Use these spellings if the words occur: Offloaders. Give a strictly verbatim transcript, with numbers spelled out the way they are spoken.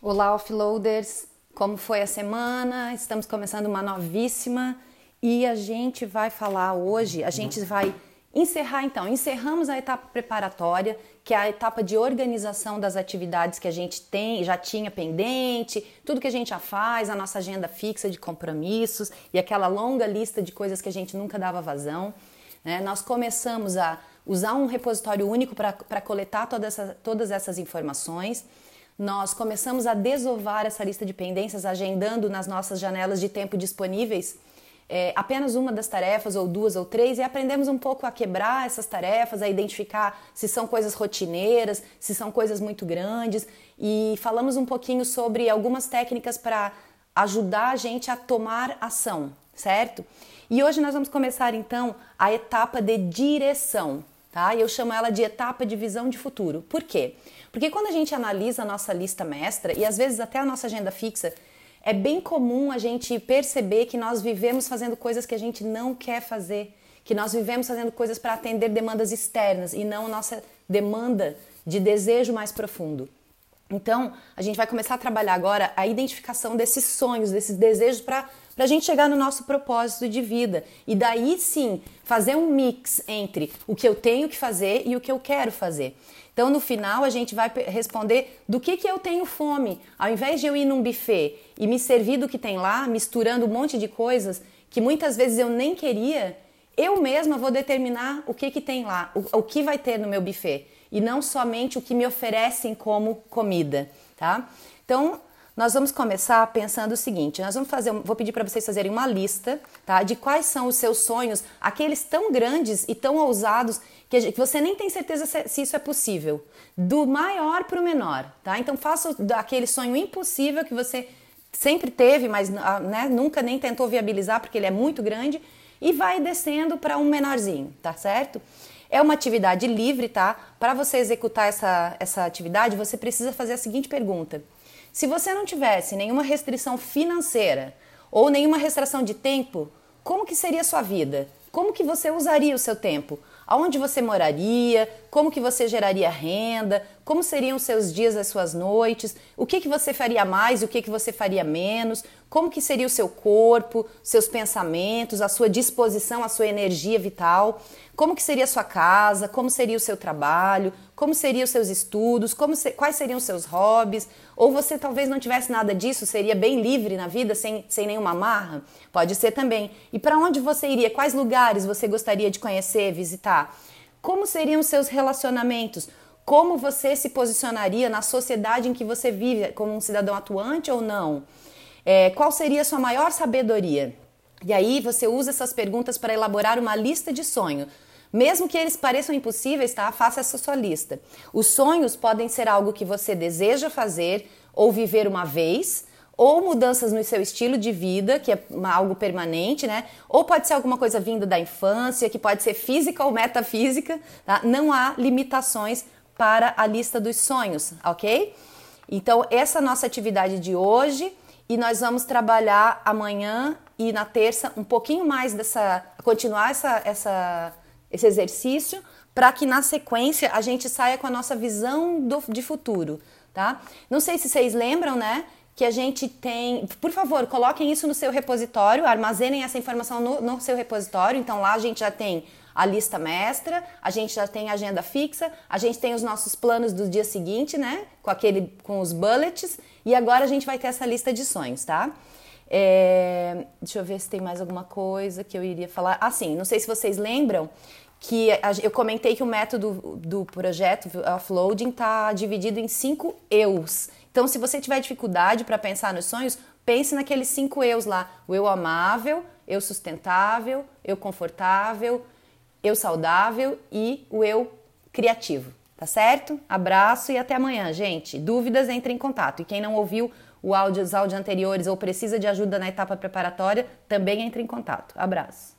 Olá, Offloaders! Como foi a semana? Estamos começando uma novíssima e a gente vai falar hoje, a gente vai encerrar então, encerramos a etapa preparatória, que é a etapa de organização das atividades que a gente tem, já tinha pendente, tudo que a gente já faz, a nossa agenda fixa de compromissos e aquela longa lista de coisas que a gente nunca dava vazão, né? Nós começamos a usar um repositório único para coletar toda essa, todas essas informações. Nós começamos a desovar essa lista de pendências, agendando nas nossas janelas de tempo disponíveis é, apenas uma das tarefas, ou duas, ou três, e aprendemos um pouco a quebrar essas tarefas, a identificar se são coisas rotineiras, se são coisas muito grandes, e falamos um pouquinho sobre algumas técnicas para ajudar a gente a tomar ação, certo? E hoje nós vamos começar, então, a etapa de direção. Tá? Eu chamo ela de etapa de visão de futuro. Por quê? Porque quando a gente analisa a nossa lista mestra e às vezes até a nossa agenda fixa, é bem comum a gente perceber que nós vivemos fazendo coisas que a gente não quer fazer, que nós vivemos fazendo coisas para atender demandas externas e não nossa demanda de desejo mais profundo. Então, a gente vai começar a trabalhar agora a identificação desses sonhos, desses desejos para para a gente chegar no nosso propósito de vida. E daí sim, fazer um mix entre o que eu tenho que fazer e o que eu quero fazer. Então no final a gente vai responder do que, que eu tenho fome. Ao invés de eu ir num buffet e me servir do que tem lá, misturando um monte de coisas que muitas vezes eu nem queria, eu mesma vou determinar o que, que tem lá, o, o que vai ter no meu buffet. E não somente o que me oferecem como comida, tá? Então, nós vamos começar pensando o seguinte, nós vamos fazer, vou pedir para vocês fazerem uma lista, tá, de quais são os seus sonhos, aqueles tão grandes e tão ousados que você nem tem certeza se, se isso é possível, do maior para o menor, tá? Então faça aquele sonho impossível que você sempre teve, mas né, nunca nem tentou viabilizar porque ele é muito grande e vai descendo para um menorzinho, tá certo? É uma atividade livre, tá? Para você executar essa, essa atividade, você precisa fazer a seguinte pergunta. Se você não tivesse nenhuma restrição financeira ou nenhuma restrição de tempo, como que seria a sua vida? Como que você usaria o seu tempo? Aonde você moraria? Como que você geraria renda? Como seriam os seus dias, as suas noites? O que que você faria mais e o que que você faria menos? Como que seria o seu corpo, seus pensamentos, a sua disposição, a sua energia vital? Como que seria a sua casa? Como seria o seu trabalho? Como seriam os seus estudos, como se, quais seriam os seus hobbies, ou você talvez não tivesse nada disso, seria bem livre na vida, sem, sem nenhuma amarra, pode ser também. E para onde você iria, quais lugares você gostaria de conhecer, visitar, como seriam os seus relacionamentos, como você se posicionaria na sociedade em que você vive, como um cidadão atuante ou não, é, qual seria a sua maior sabedoria? E aí você usa essas perguntas para elaborar uma lista de sonhos. Mesmo que eles pareçam impossíveis, tá? Faça essa sua lista. Os sonhos podem ser algo que você deseja fazer ou viver uma vez, ou mudanças no seu estilo de vida, que é algo permanente, né? Ou pode ser alguma coisa vinda da infância, que pode ser física ou metafísica, tá? Não há limitações para a lista dos sonhos, ok? Então, essa é a nossa atividade de hoje e nós vamos trabalhar amanhã e na terça um pouquinho mais dessa... continuar essa... essa esse exercício, para que na sequência a gente saia com a nossa visão do, de futuro, tá? Não sei se vocês lembram, né, que a gente tem... Por favor, coloquem isso no seu repositório, armazenem essa informação no, no seu repositório, então lá a gente já tem a lista mestra, a gente já tem a agenda fixa, a gente tem os nossos planos do dia seguinte, né, com, aquele, com os bullets, e agora a gente vai ter essa lista de sonhos, tá? É, deixa eu ver se tem mais alguma coisa que eu iria falar. Ah, sim, não sei se vocês lembram que a, eu comentei que o método do projeto Offloading está dividido em cinco eus. Então, se você tiver dificuldade para pensar nos sonhos, pense naqueles cinco eus lá. O eu amável, eu sustentável, eu confortável, eu saudável e o eu criativo. Tá certo? Abraço e até amanhã, gente. Dúvidas, entre em contato. E quem não ouviu o áudio, os áudios anteriores ou precisa de ajuda na etapa preparatória, também entre em contato. Abraço.